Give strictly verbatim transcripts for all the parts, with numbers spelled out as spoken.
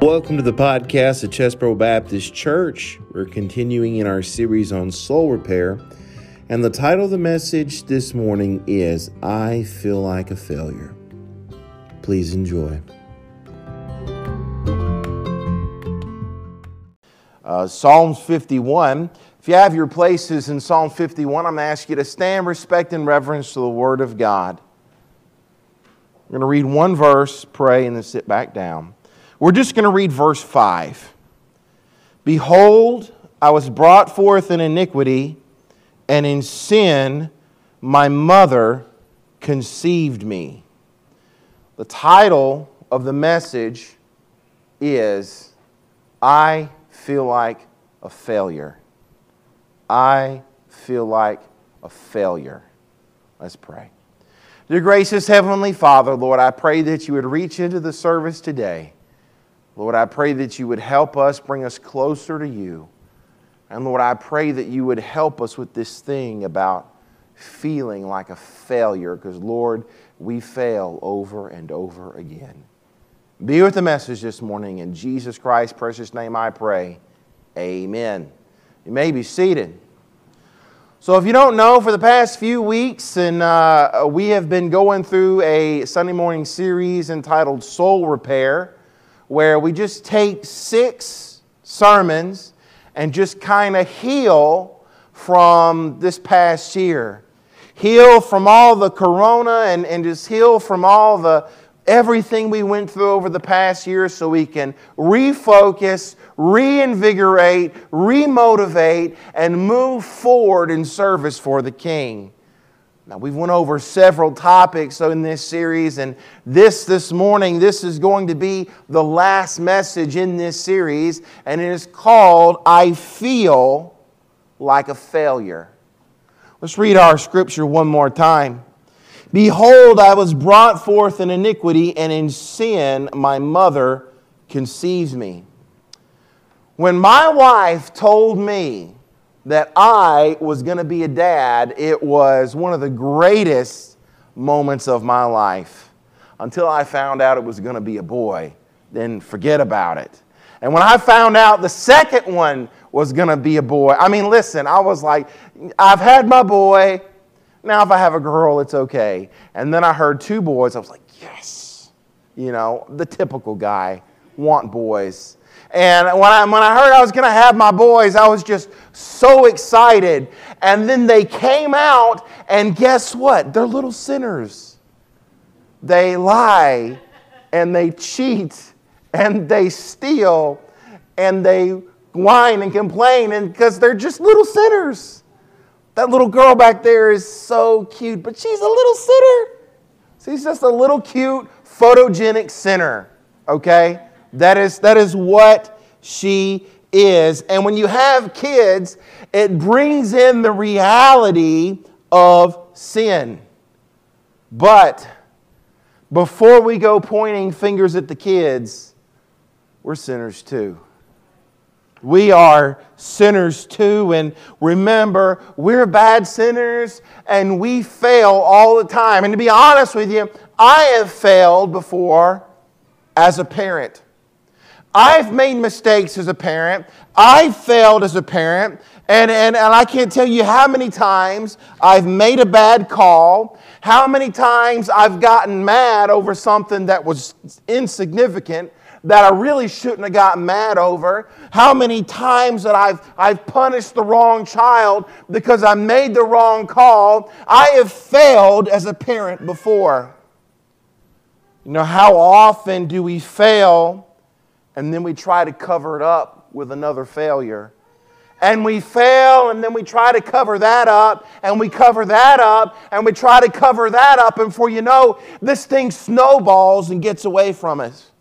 Welcome to the podcast at Chespro Baptist Church. We're continuing in our series on soul repair, and the title of the message this morning is, I Feel Like a Failure. Please enjoy. Uh, Psalms fifty-one. If you have your places in Psalm fifty-one, I'm going to ask you to stand, respect, and reverence to the Word of God. We're going to read one verse, pray, and then sit back down. We're just going to read verse five. Behold, I was brought forth in iniquity, and in sin my mother conceived me. The title of the message is, I Feel Like a Failure. I feel like a failure. Let's pray. Dear gracious Heavenly Father, Lord, I pray that you would reach into the service today. Lord, I pray that you would help us, bring us closer to you. And Lord, I pray that you would help us with this thing about feeling like a failure, because Lord, we fail over and over again. Be with the message this morning. In Jesus Christ's precious name I pray. Amen. You may be seated. So if you don't know, for the past few weeks, and uh, we have been going through a Sunday morning series entitled Soul Repair, where we just take six sermons and just kind of heal from this past year. Heal from all the corona and, and just heal from all the everything we went through over the past year, so we can refocus, reinvigorate, remotivate, and move forward in service for the King. Now, we've went over several topics in this series, and this this morning, this is going to be the last message in this series, and it is called, I Feel Like a Failure. Let's read our scripture one more time. Behold, I was brought forth in iniquity, and in sin my mother conceives me. When my wife told me that I was going to be a dad, it was one of the greatest moments of my life. Until I found out it was going to be a boy, then forget about it. And when I found out the second one was going to be a boy, I mean, listen, I was like, I've had my boy, now if I have a girl, it's okay. And then I heard two boys, I was like, yes. You know, the typical guy, want boys. And when I, when I heard I was going to have my boys, I was just so excited. And then they came out, and guess what? They're little sinners. They lie, and they cheat, and they steal, and they whine and complain, and because they're just little sinners. That little girl back there is so cute, but she's a little sinner. She's just a little cute, photogenic sinner, okay? That is, that is what she is. And when you have kids, it brings in the reality of sin. But before we go pointing fingers at the kids, we're sinners too. We are sinners too, and remember, we're bad sinners, and we fail all the time. And to be honest with you, I have failed before as a parent. I've made mistakes as a parent. I've failed as a parent. And, and, and I can't tell you how many times I've made a bad call, how many times I've gotten mad over something that was insignificant that I really shouldn't have gotten mad over, how many times that I've, I've punished the wrong child because I made the wrong call. I have failed as a parent before. You know, how often do we fail? And then we try to cover it up with another failure. And we fail, and then we try to cover that up, and we cover that up, and we try to cover that up, and before you know, this thing snowballs and gets away from us.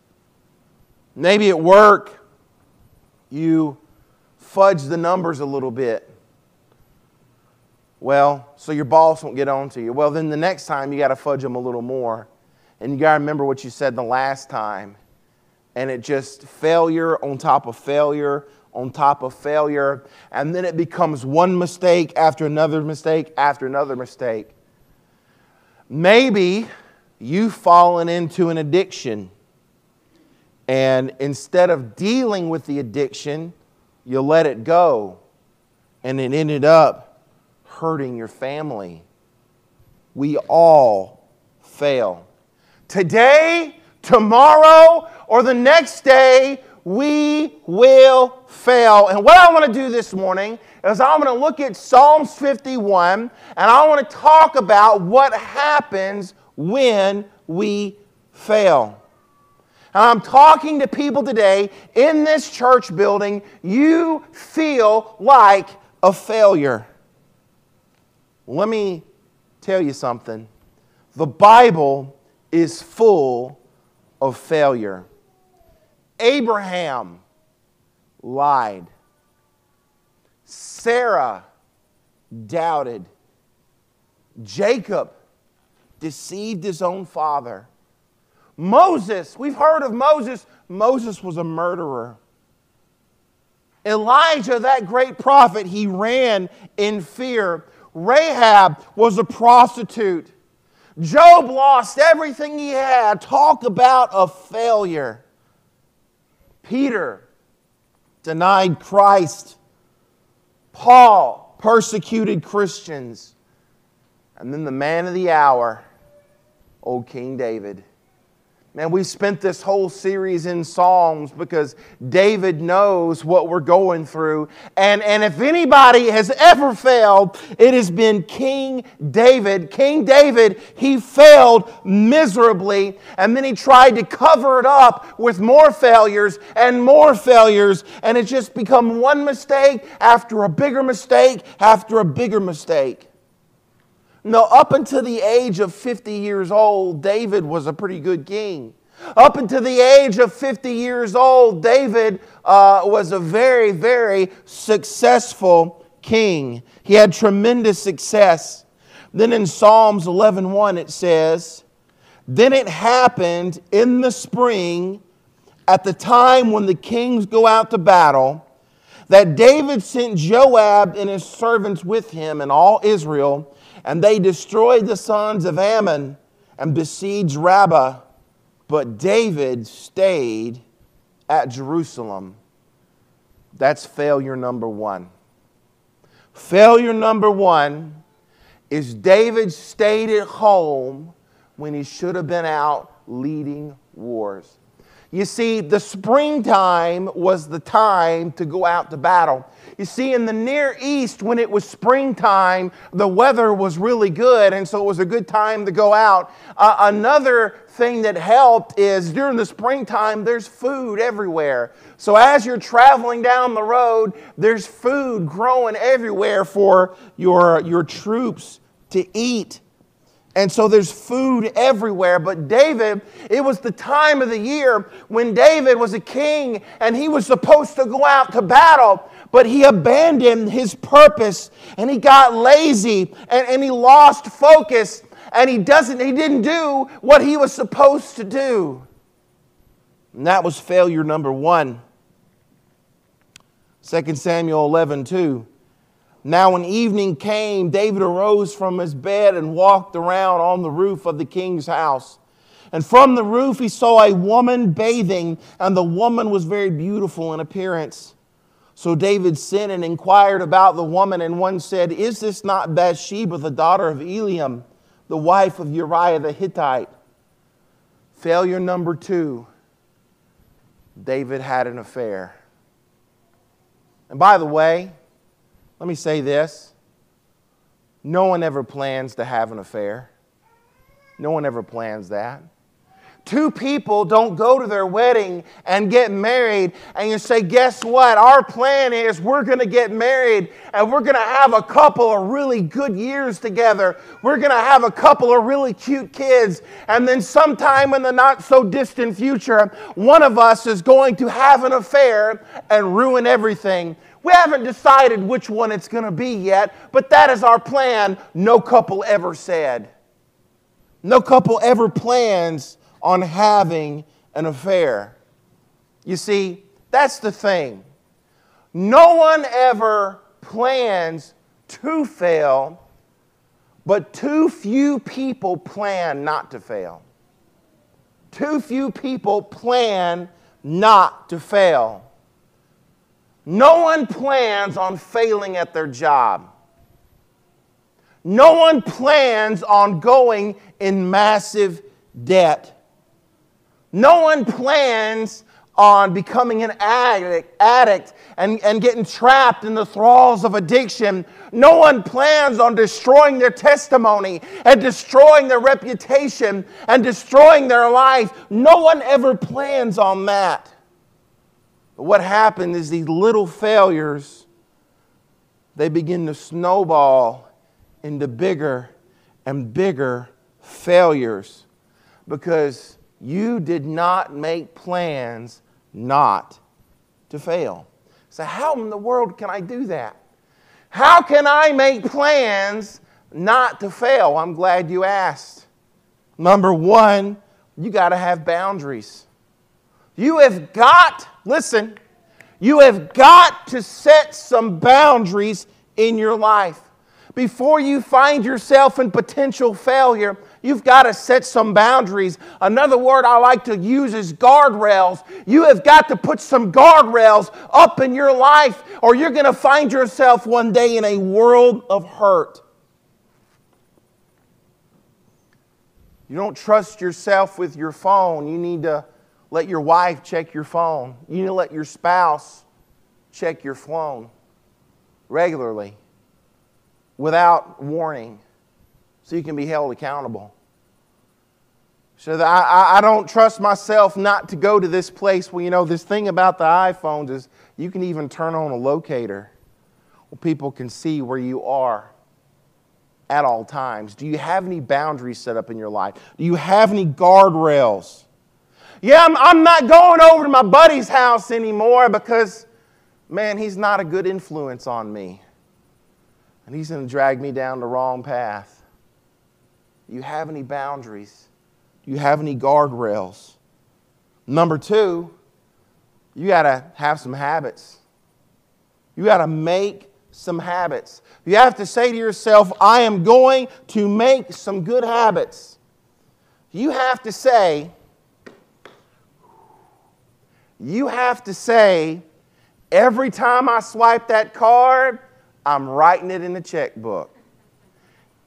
Maybe at work, you fudge the numbers a little bit. Well, so your boss won't get on to you. Well, then the next time, you got to fudge them a little more. And you got to remember what you said the last time. And it just failure on top of failure on top of failure. And then it becomes one mistake after another mistake after another mistake. Maybe you've fallen into an addiction. And instead of dealing with the addiction, you let it go. And it ended up hurting your family. We all fail. Today, tomorrow, or the next day, we will fail. And what I want to do this morning is I'm going to look at Psalms fifty-one, and I want to talk about what happens when we fail. And I'm talking to people today in this church building, you feel like a failure. Let me tell you something. The Bible is full of failure. Abraham lied. Sarah doubted. Jacob deceived his own father. Moses, we've heard of Moses. Moses was a murderer. Elijah, that great prophet, he ran in fear. Rahab was a prostitute. Job lost everything he had. Talk about a failure. Peter denied Christ. Paul persecuted Christians. And then the man of the hour, old King David. Man, we spent this whole series in Psalms because David knows what we're going through. And, and if anybody has ever failed, it has been King David. King David, he failed miserably, and then he tried to cover it up with more failures and more failures, and it's just become one mistake after a bigger mistake after a bigger mistake. No, up until the age of fifty years old, David was a pretty good king. Up until the age of fifty years old, David uh, was a very, very successful king. He had tremendous success. Then in Psalms eleven one it says, "Then it happened in the spring, at the time when the kings go out to battle, that David sent Joab and his servants with him and all Israel, and they destroyed the sons of Ammon and besieged Rabbah. But David stayed at Jerusalem." That's failure number one. Failure number one is David stayed at home when he should have been out leading wars. You see, the springtime was the time to go out to battle. You see, in the Near East, when it was springtime, the weather was really good, and so it was a good time to go out. Uh, another thing that helped is during the springtime, there's food everywhere. So as you're traveling down the road, there's food growing everywhere for your, your troops to eat. And so there's food everywhere. But David, it was the time of the year when David was a king and he was supposed to go out to battle, but he abandoned his purpose and he got lazy and, and he lost focus and he doesn't, he didn't do what he was supposed to do. And that was failure number one. Second Samuel eleven two. "Now when evening came, David arose from his bed and walked around on the roof of the king's house. And from the roof he saw a woman bathing, and the woman was very beautiful in appearance. So David sent and inquired about the woman, and one said, 'Is this not Bathsheba, the daughter of Eliam, the wife of Uriah the Hittite?'" Failure number two, David had an affair. And by the way, let me say this. No one ever plans to have an affair. No one ever plans that. Two people don't go to their wedding and get married and you say, "Guess what? Our plan is we're going to get married and we're going to have a couple of really good years together. We're going to have a couple of really cute kids. And then sometime in the not so distant future, one of us is going to have an affair and ruin everything. We haven't decided which one it's going to be yet, but that is our plan." No couple ever said. No couple ever plans on having an affair. You see, that's the thing. No one ever plans to fail, but too few people plan not to fail. Too few people plan not to fail. No one plans on failing at their job. No one plans on going in massive debt. No one plans on becoming an addict, addict and, and getting trapped in the thralls of addiction. No one plans on destroying their testimony and destroying their reputation and destroying their life. No one ever plans on that. But what happened is these little failures, they begin to snowball into bigger and bigger failures because you did not make plans not to fail. So how in the world can I do that? How can I make plans not to fail? I'm glad you asked. Number one, you got to have boundaries. You have got, listen, you have got to set some boundaries in your life. Before you find yourself in potential failure, you've got to set some boundaries. Another word I like to use is guardrails. You have got to put some guardrails up in your life, or you're going to find yourself one day in a world of hurt. You don't trust yourself with your phone. You need to let your wife check your phone. You need to let your spouse check your phone regularly, without warning, so you can be held accountable. So that I, I don't trust myself not to go to this place. Well, you know, this thing about the iPhones is you can even turn on a locator where people can see where you are at all times. Do you have any boundaries set up in your life? Do you have any guardrails? Yeah, I'm, I'm not going over to my buddy's house anymore because, man, he's not a good influence on me. And he's going to drag me down the wrong path. Do you have any boundaries? Do you have any guardrails? Number two, you got to have some habits. You got to make some habits. You have to say to yourself, I am going to make some good habits. You have to say, you have to say, every time I swipe that card, I'm writing it in the checkbook.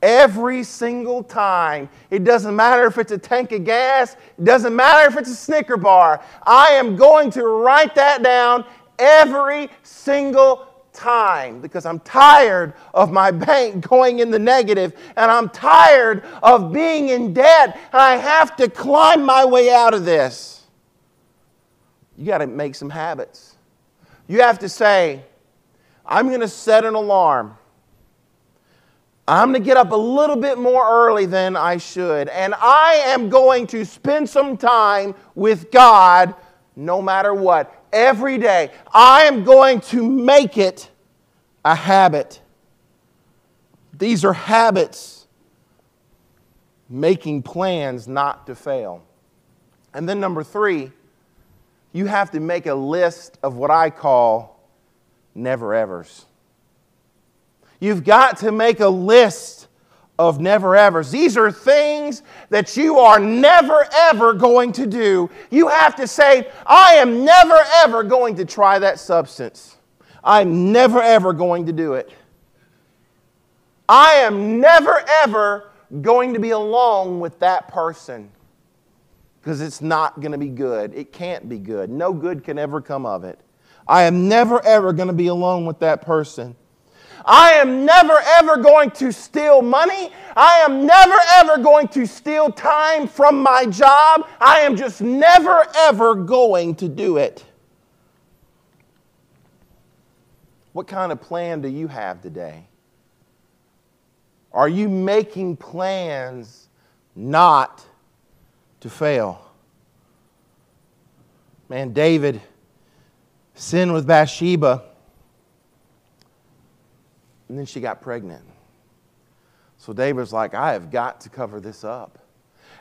Every single time. It doesn't matter if it's a tank of gas. It doesn't matter if it's a Snicker bar. I am going to write that down every single time because I'm tired of my bank going in the negative, and I'm tired of being in debt, and I have to climb my way out of this. You got to make some habits. You have to say, I'm going to set an alarm. I'm going to get up a little bit more early than I should. And I am going to spend some time with God no matter what. Every day. I am going to make it a habit. These are habits. Making plans not to fail. And then number three, you have to make a list of what I call never-evers. You've got to make a list of never-evers. These are things that you are never, ever going to do. You have to say, I am never, ever going to try that substance. I'm never, ever going to do it. I am never, ever going to be alone with that person because it's not going to be good. It can't be good. No good can ever come of it. I am never, ever going to be alone with that person. I am never, ever going to steal money. I am never, ever going to steal time from my job. I am just never, ever going to do it. What kind of plan do you have today? Are you making plans not to fail? Man, David sinned with Bathsheba, and then she got pregnant. So David's like, I have got to cover this up.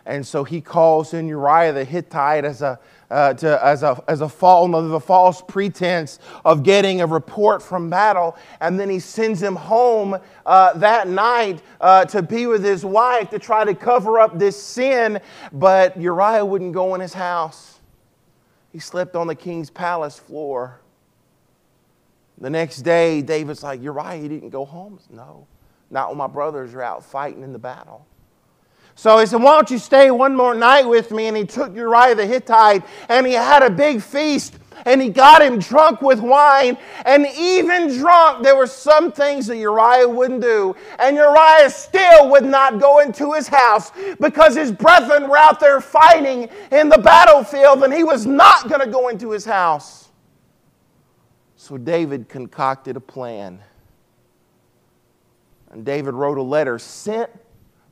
And so he calls in Uriah the Hittite as a, uh, to, as a, as a, fall, a false pretense of getting a report from battle. And then he sends him home uh, that night uh, to be with his wife to try to cover up this sin. But Uriah wouldn't go in his house. He slept on the king's palace floor. The next day, David's like, Uriah, you didn't go home? No, not when my brothers are out fighting in the battle. So he said, why don't you stay one more night with me? And he took Uriah the Hittite, and he had a big feast, and he got him drunk with wine. And even drunk, there were some things that Uriah wouldn't do. And Uriah still would not go into his house because his brethren were out there fighting in the battlefield, and he was not going to go into his house. So David concocted a plan. And David wrote a letter sent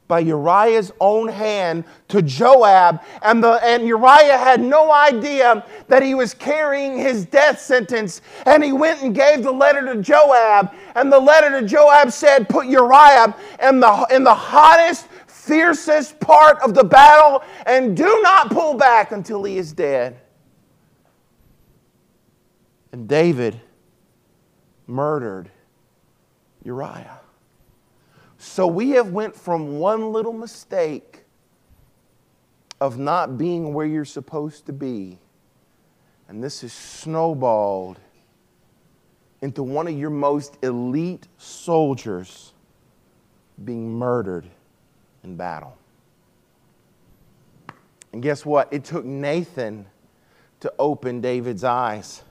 by Uriah's own hand to Joab. And, the, and Uriah had no idea that he was carrying his death sentence. And he went and gave the letter to Joab. And the letter to Joab said, put Uriah in the, in the hottest, fiercest part of the battle, and do not pull back until he is dead. And David murdered Uriah. So we have went from one little mistake of not being where you're supposed to be, and this is snowballed into one of your most elite soldiers being murdered in battle. And guess what? It took Nathan to open David's eyes.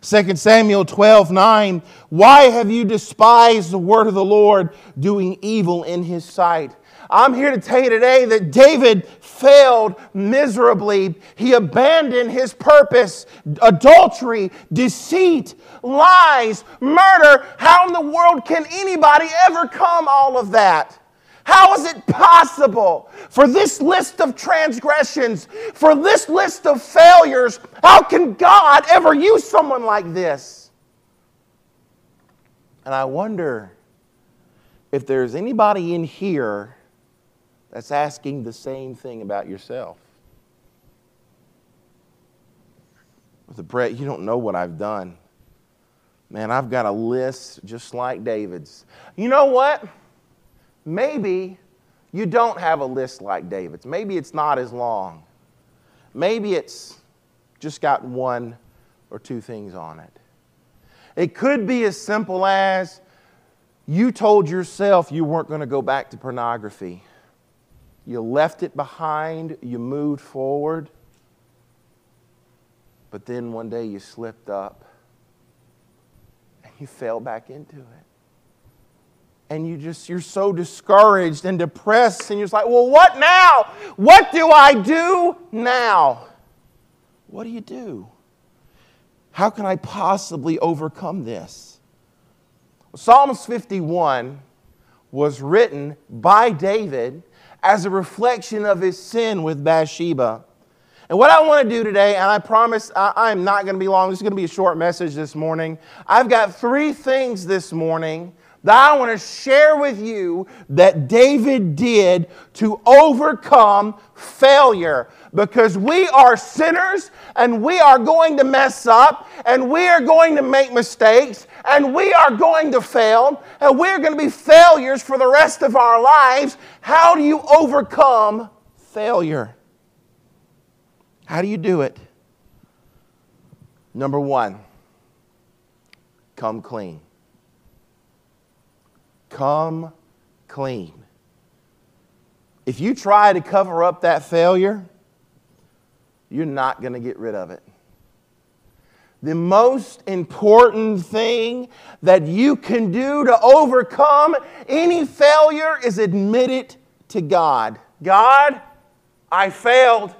Second Samuel twelve nine, why have you despised the word of the Lord, doing evil in his sight? I'm here to tell you today that David failed miserably. He abandoned his purpose. Adultery, deceit, lies, murder. How in the world can anybody overcome all of that? How is it possible for this list of transgressions, for this list of failures? How can God ever use someone like this? And I wonder if there's anybody in here that's asking the same thing about yourself. Brother Brett, you don't know what I've done. Man, I've got a list just like David's. You know what? Maybe you don't have a list like David's. Maybe it's not as long. Maybe it's just got one or two things on it. It could be as simple as you told yourself you weren't going to go back to pornography. You left it behind. You moved forward. But then one day you slipped up and you fell back into it. And you just, you're so discouraged and depressed, and you're just like, well, what now? What do I do now? What do you do? How can I possibly overcome this? Well, Psalms fifty-one was written by David as a reflection of his sin with Bathsheba. And what I want to do today, and I promise I am not going to be long. This is going to be a short message this morning. I've got three things this morning that I want to share with you that David did to overcome failure. Because we are sinners, and we are going to mess up, and we are going to make mistakes, and we are going to fail, and we are going to be failures for the rest of our lives. How do you overcome failure? How do you do it? Number one, come clean. Come clean. If you try to cover up that failure, you're not going to get rid of it. The most important thing that you can do to overcome any failure is admit it to God. God, I failed.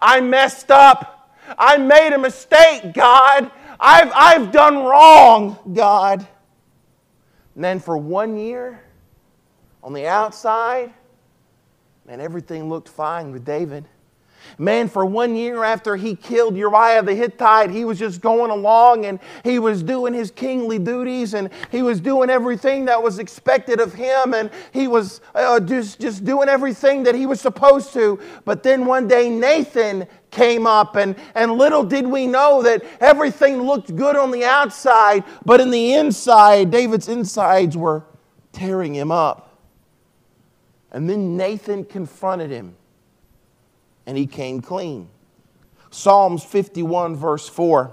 I messed up. I made a mistake, God. I've, I've done wrong, God. And then for one year, on the outside, man, everything looked fine with David. Man, for one year after he killed Uriah the Hittite, he was just going along and he was doing his kingly duties and he was doing everything that was expected of him and he was uh, just, just doing everything that he was supposed to. But then one day Nathan came up and, and little did we know that everything looked good on the outside, but in the inside, David's insides were tearing him up. And then Nathan confronted him. And he came clean. Psalms fifty-one, verse four.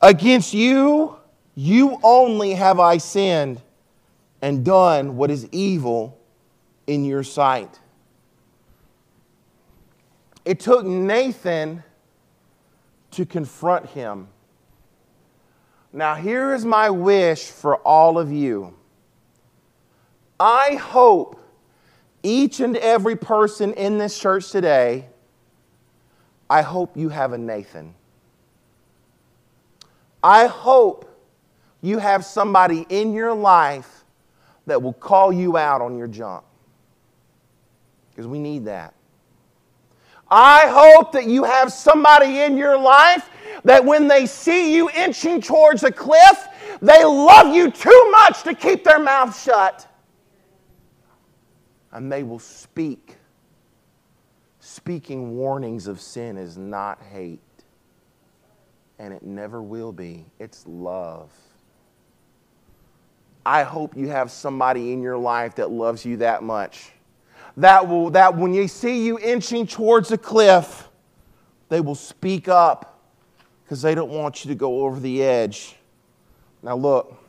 Against you, you only have I sinned and done what is evil in your sight. It took Nathan to confront him. Now, here is my wish for all of you. I hope each and every person in this church today, I hope you have a Nathan. I hope you have somebody in your life that will call you out on your junk, because we need that. I hope that you have somebody in your life that when they see you inching towards a cliff, they love you too much to keep their mouth shut. And they will speak. Speaking warnings of sin is not hate. And it never will be. It's love. I hope you have somebody in your life that loves you that much, that will, that when they see you inching towards a cliff, they will speak up because they don't want you to go over the edge. Now look,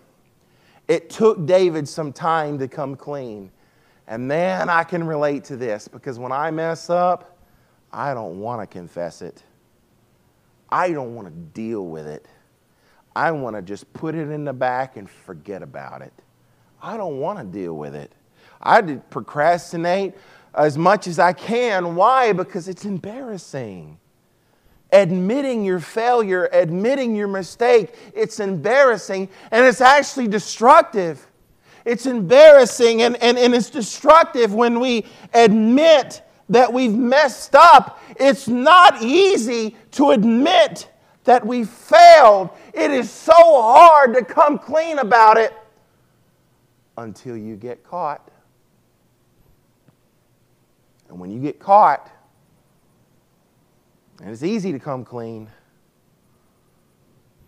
it took David some time to come clean. And man, I can relate to this, because when I mess up, I don't want to confess it. I don't want to deal with it. I want to just put it in the back and forget about it. I don't want to deal with it. I procrastinate as much as I can. Why? Because it's embarrassing. Admitting your failure, admitting your mistake, it's embarrassing, and it's actually destructive. It's embarrassing and, and, and it's destructive when we admit that we've messed up. It's not easy to admit that we failed. It is so hard to come clean about it until you get caught. And when you get caught, and it's easy to come clean,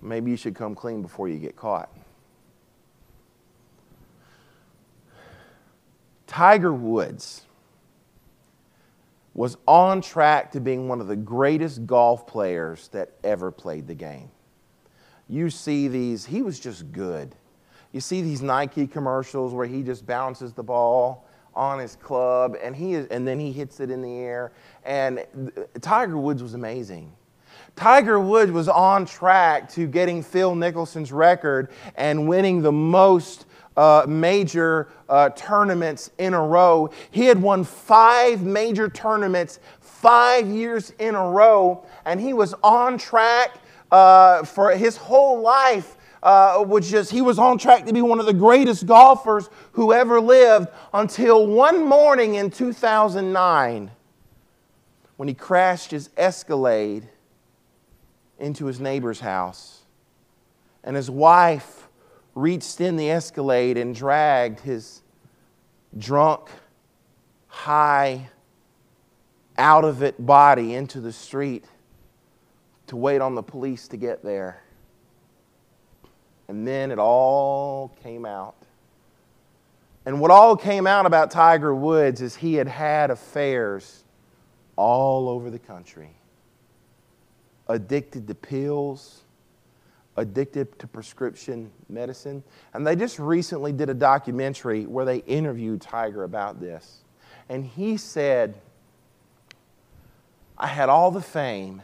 maybe you should come clean before you get caught. Tiger Woods was on track to being one of the greatest golf players that ever played the game. You see these, he was just good. You see these Nike commercials where he just bounces the ball on his club, and he is, and then he hits it in the air. And Tiger Woods was amazing. Tiger Woods was on track to getting Phil Mickelson's record and winning the most uh, major uh, tournaments in a row. He had won five major tournaments five years in a row, and he was on track uh, for his whole life. Uh, which is, he was on track to be one of the greatest golfers who ever lived, until one morning in two thousand nine when he crashed his Escalade into his neighbor's house. And his wife reached in the Escalade and dragged his drunk, high, out-of-it body into the street to wait on the police to get there. And then it all came out. And what all came out about Tiger Woods is he had had affairs all over the country. Addicted to pills, addicted to prescription medicine. And they just recently did a documentary where they interviewed Tiger about this. And he said, I had all the fame,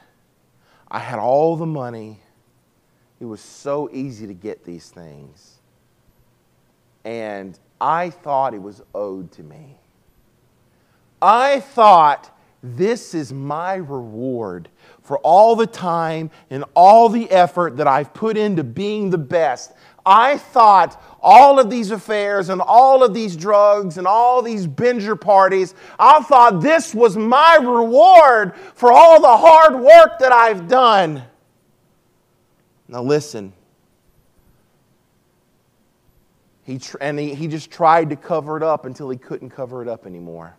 I had all the money, it was so easy to get these things. And I thought it was owed to me. I thought this is my reward for all the time and all the effort that I've put into being the best. I thought all of these affairs and all of these drugs and all these binger parties, I thought this was my reward for all the hard work that I've done. Now listen, he tr- and he, he just tried to cover it up until he couldn't cover it up anymore.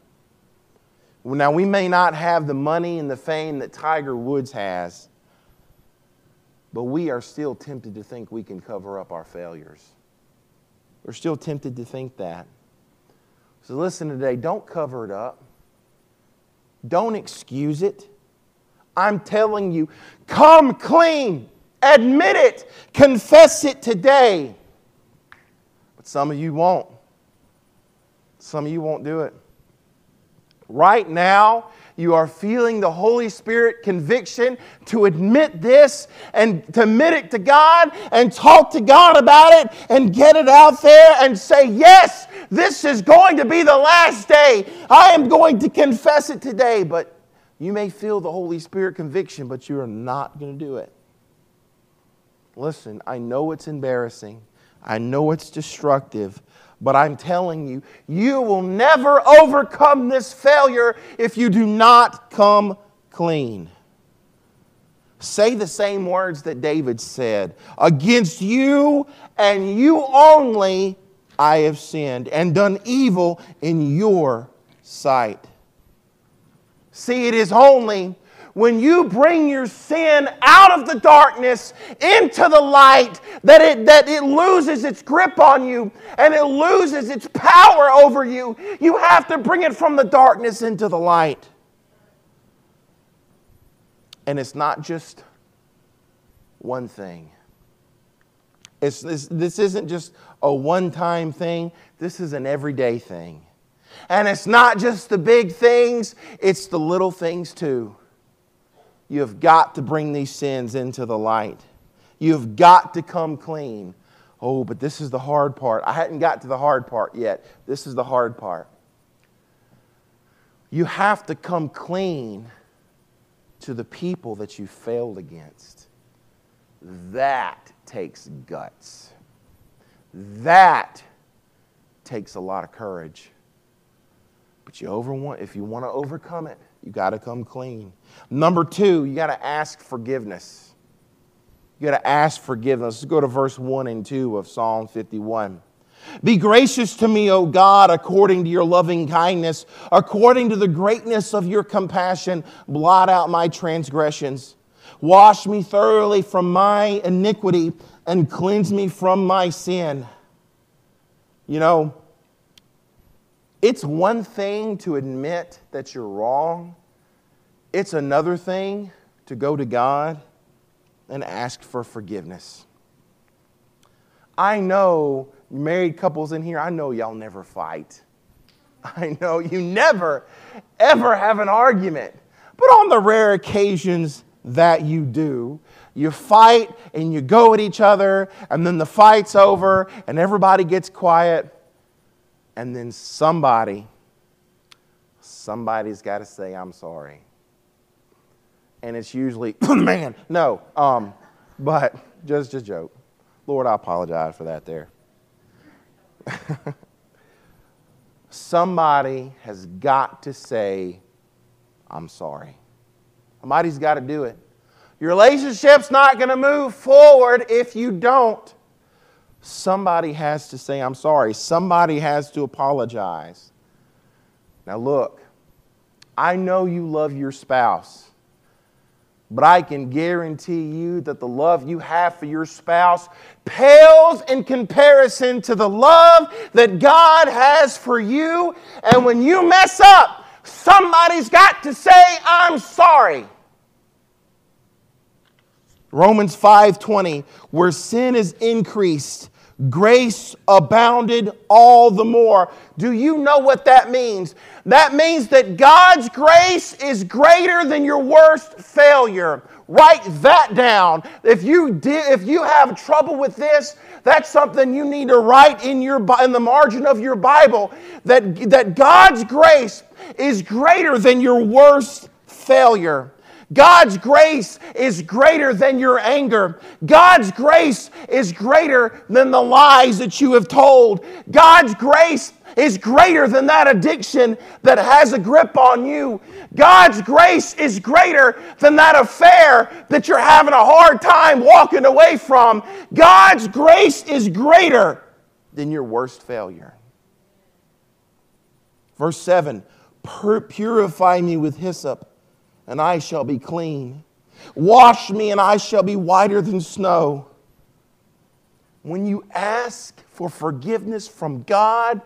Now, we may not have the money and the fame that Tiger Woods has, but we are still tempted to think we can cover up our failures. We're still tempted to think that. So listen today, don't cover it up. Don't excuse it. I'm telling you, come clean. Admit it. Confess it today. But some of you won't. Some of you won't do it. Right now, you are feeling the Holy Spirit conviction to admit this and to admit it to God and talk to God about it and get it out there and say, yes, this is going to be the last day. I am going to confess it today. But you may feel the Holy Spirit conviction, but you are not going to do it. Listen, I know it's embarrassing. I know it's destructive. But I'm telling you, you will never overcome this failure if you do not come clean. Say the same words that David said. Against you and you only I have sinned and done evil in your sight. See, it is only when you bring your sin out of the darkness into the light, that it, that it loses its grip on you and it loses its power over you. You have to bring it from the darkness into the light. And it's not just one thing. It's, this, this isn't just a one-time thing. This is an everyday thing. And it's not just the big things. It's the little things too. You have got to bring these sins into the light. You've got to come clean. Oh, but this is the hard part. I hadn't got to the hard part yet. This is the hard part. You have to come clean to the people that you failed against. That takes guts. That takes a lot of courage. But you over want, if you want to overcome it, you got to come clean. Number two, you got to ask forgiveness. You got to ask forgiveness. Let's go to verse one and two of Psalm fifty-one. Be gracious to me, O God, according to your loving kindness, according to the greatness of your compassion, blot out my transgressions. Wash me thoroughly from my iniquity and cleanse me from my sin. You know, it's one thing to admit that you're wrong. It's another thing to go to God and ask for forgiveness. I know married couples in here, I know y'all never fight. I know you never, ever have an argument. But on the rare occasions that you do, you fight and you go at each other, and then the fight's over and everybody gets quiet. And then somebody, somebody's got to say, I'm sorry. And it's usually, man, no. Um, but just a joke. Lord, I apologize for that there. Somebody has got to say, I'm sorry. Somebody's got to do it. Your relationship's not going to move forward if you don't. Somebody has to say, I'm sorry. Somebody has to apologize. Now look, I know you love your spouse, but I can guarantee you that the love you have for your spouse pales in comparison to the love that God has for you. And when you mess up, somebody's got to say, I'm sorry. Romans five twenty, where sin is increased, grace abounded all the more. Do you know what that means? That means that God's grace is greater than your worst failure. Write that down. If you did, if you have trouble with this, that's something you need to write in your in the margin of your Bible. That, that God's grace is greater than your worst failure. God's grace is greater than your anger. God's grace is greater than the lies that you have told. God's grace is greater than that addiction that has a grip on you. God's grace is greater than that affair that you're having a hard time walking away from. God's grace is greater than your worst failure. Verse seven, purify me with hyssop, and I shall be clean. Wash me, and I shall be whiter than snow. When you ask for forgiveness from God,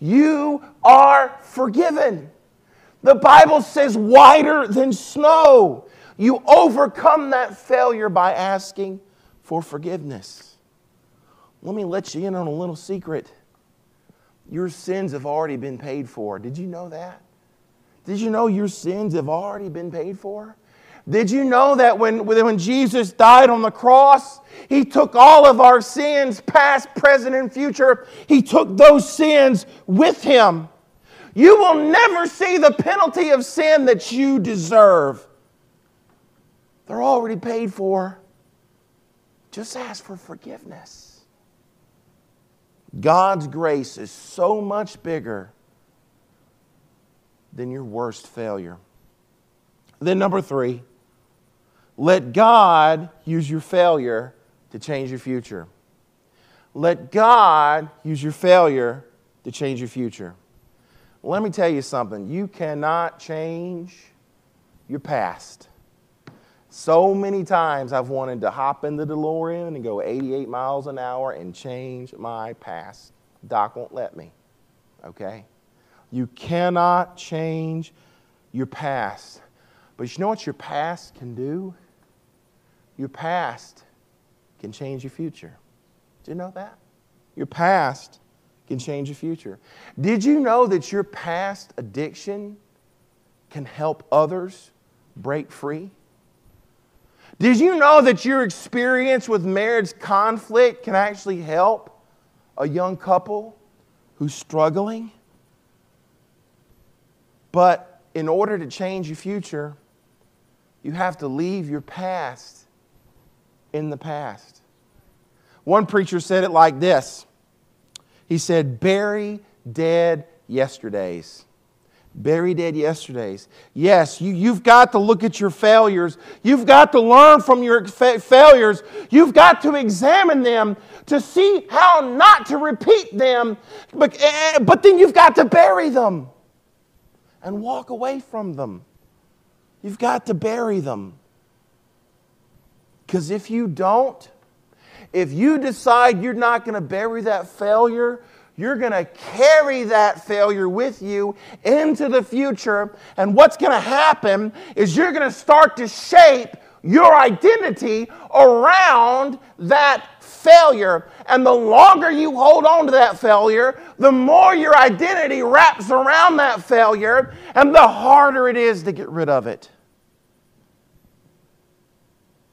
you are forgiven. The Bible says whiter than snow. You overcome that failure by asking for forgiveness. Let me let you in on a little secret. Your sins have already been paid for. Did you know that? Did you know your sins have already been paid for? Did you know that when, when Jesus died on the cross, He took all of our sins, past, present, and future. He took those sins with Him. You will never see the penalty of sin that you deserve. They're already paid for. Just ask for forgiveness. God's grace is so much bigger than your worst failure. Then number three, let God use your failure to change your future. Let God use your failure to change your future. Let me tell you something. You cannot change your past. So many times I've wanted to hop in the DeLorean and go eighty-eight miles an hour and change my past. Doc won't let me, okay? You cannot change your past. But you know what your past can do? Your past can change your future. Did you know that? Your past can change your future. Did you know that your past addiction can help others break free? Did you know that your experience with marriage conflict can actually help a young couple who's struggling? But in order to change your future, you have to leave your past in the past. One preacher said it like this. He said, bury dead yesterdays. Bury dead yesterdays. Yes, you, you've got to look at your failures. You've got to learn from your fa- failures. You've got to examine them to see how not to repeat them. But, but then you've got to bury them and walk away from them. You've got to bury them. Because if you don't, if you decide you're not going to bury that failure, you're going to carry that failure with you into the future. And what's going to happen is you're going to start to shape your identity around that failure. And the longer you hold on to that failure, the more your identity wraps around that failure, and the harder it is to get rid of it.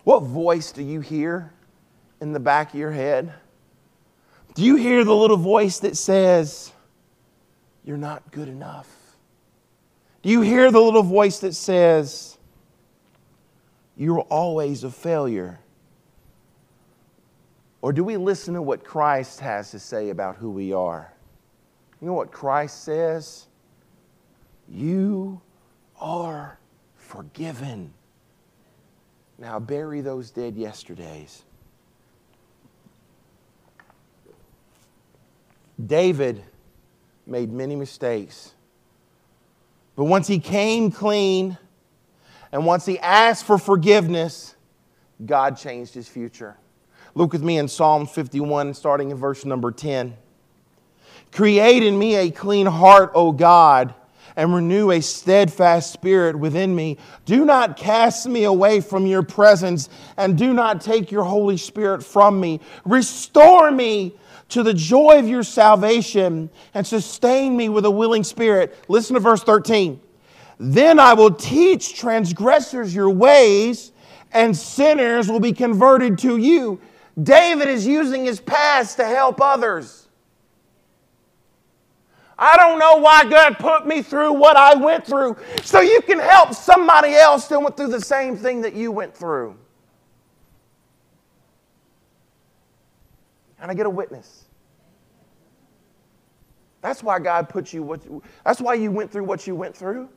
What voice do you hear in the back of your head? Do you hear the little voice that says, you're not good enough? Do you hear the little voice that says, you're always a failure? Or do we listen to what Christ has to say about who we are? You know what Christ says? You are forgiven. Now bury those dead yesterdays. David made many mistakes. But once he came clean, and once he asked for forgiveness, God changed his future. Look with me in Psalm fifty-one, starting in verse number ten. Create in me a clean heart, O God, and renew a steadfast spirit within me. Do not cast me away from your presence, and do not take your Holy Spirit from me. Restore me to the joy of your salvation, and sustain me with a willing spirit. Listen to verse thirteen. Then I will teach transgressors your ways, and sinners will be converted to you. David is using his past to help others. I don't know why God put me through what I went through, so you can help somebody else that went through the same thing that you went through. And I get a witness. That's why God put you, what, that's why you went through what you went through,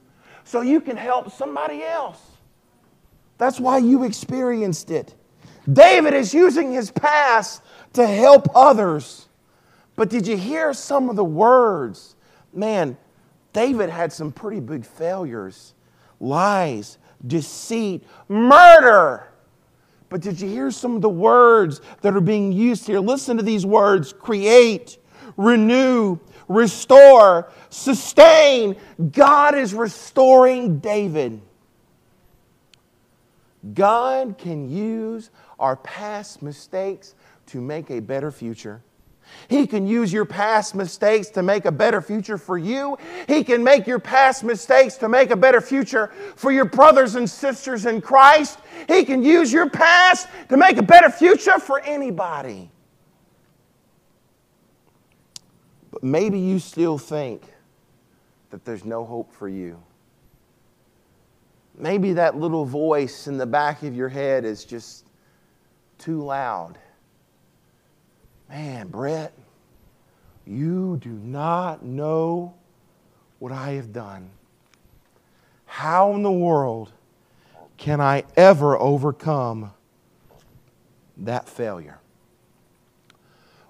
so you can help somebody else. That's why you experienced it. David is using his past to help others. But did you hear some of the words? Man, David had some pretty big failures. Lies, deceit, murder. But did you hear some of the words that are being used here? Listen to these words. Create, renew, restore, sustain. God is restoring David. God can use our past mistakes to make a better future. He can use your past mistakes to make a better future for you. He can make your past mistakes to make a better future for your brothers and sisters in Christ. He can use your past to make a better future for anybody. But maybe you still think that there's no hope for you. Maybe that little voice in the back of your head is just too loud. Man, Brett, you do not know what I have done. How in the world can I ever overcome that failure?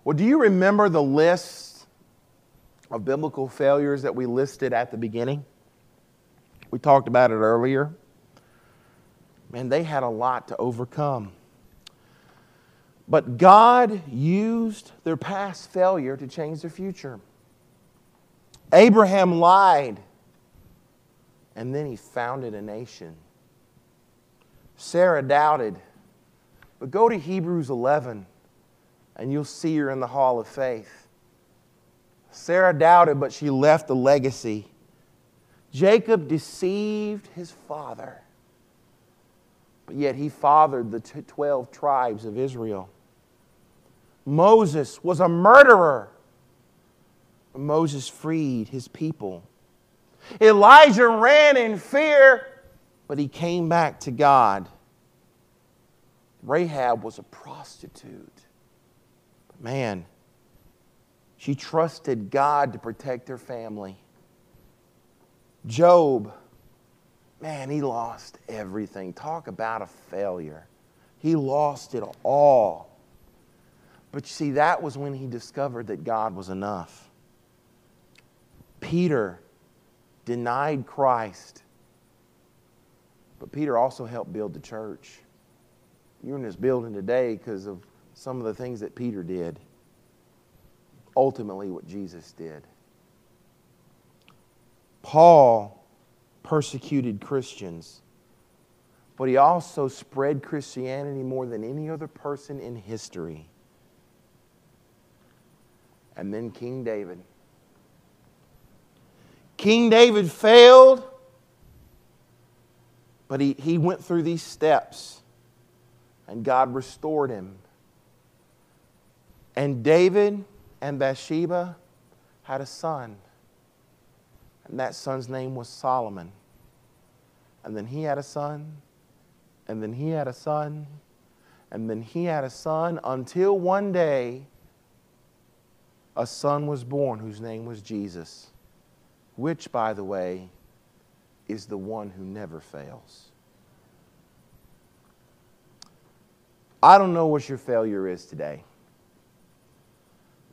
Well, do you remember the list of biblical failures that we listed at the beginning? We talked about it earlier. Man, they had a lot to overcome. But God used their past failure to change their future. Abraham lied, and then he founded a nation. Sarah doubted. But go to Hebrews eleven, and you'll see her in the hall of faith. Sarah doubted, but she left a legacy. Jacob deceived his father. But yet he fathered the twelve tribes of Israel. Moses was a murderer. Moses freed his people. Elijah ran in fear, but he came back to God. Rahab was a prostitute. But man, she trusted God to protect her family. Job, man, he lost everything. Talk about a failure. He lost it all. But you see, that was when he discovered that God was enough. Peter denied Christ. But Peter also helped build the church. You're in this building today because of some of the things that Peter did. Ultimately, what Jesus did. Paul persecuted Christians, but he also spread Christianity more than any other person in history. And then King David. King David failed, but he, he went through these steps, and God restored him. And David and Bathsheba had a son. And that son's name was Solomon. And then he had a son, and then he had a son, and then he had a son, until one day a son was born whose name was Jesus, which, by the way, is the one who never fails. I don't know what your failure is today,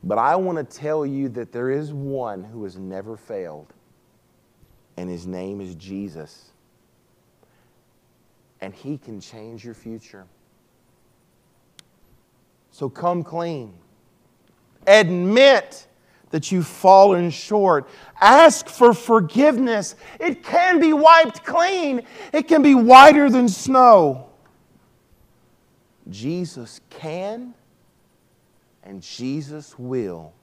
but I want to tell you that there is one who has never failed. And his name is Jesus. And he can change your future. So come clean. Admit that you've fallen short. Ask for forgiveness. It can be wiped clean. It can be whiter than snow. Jesus can and Jesus will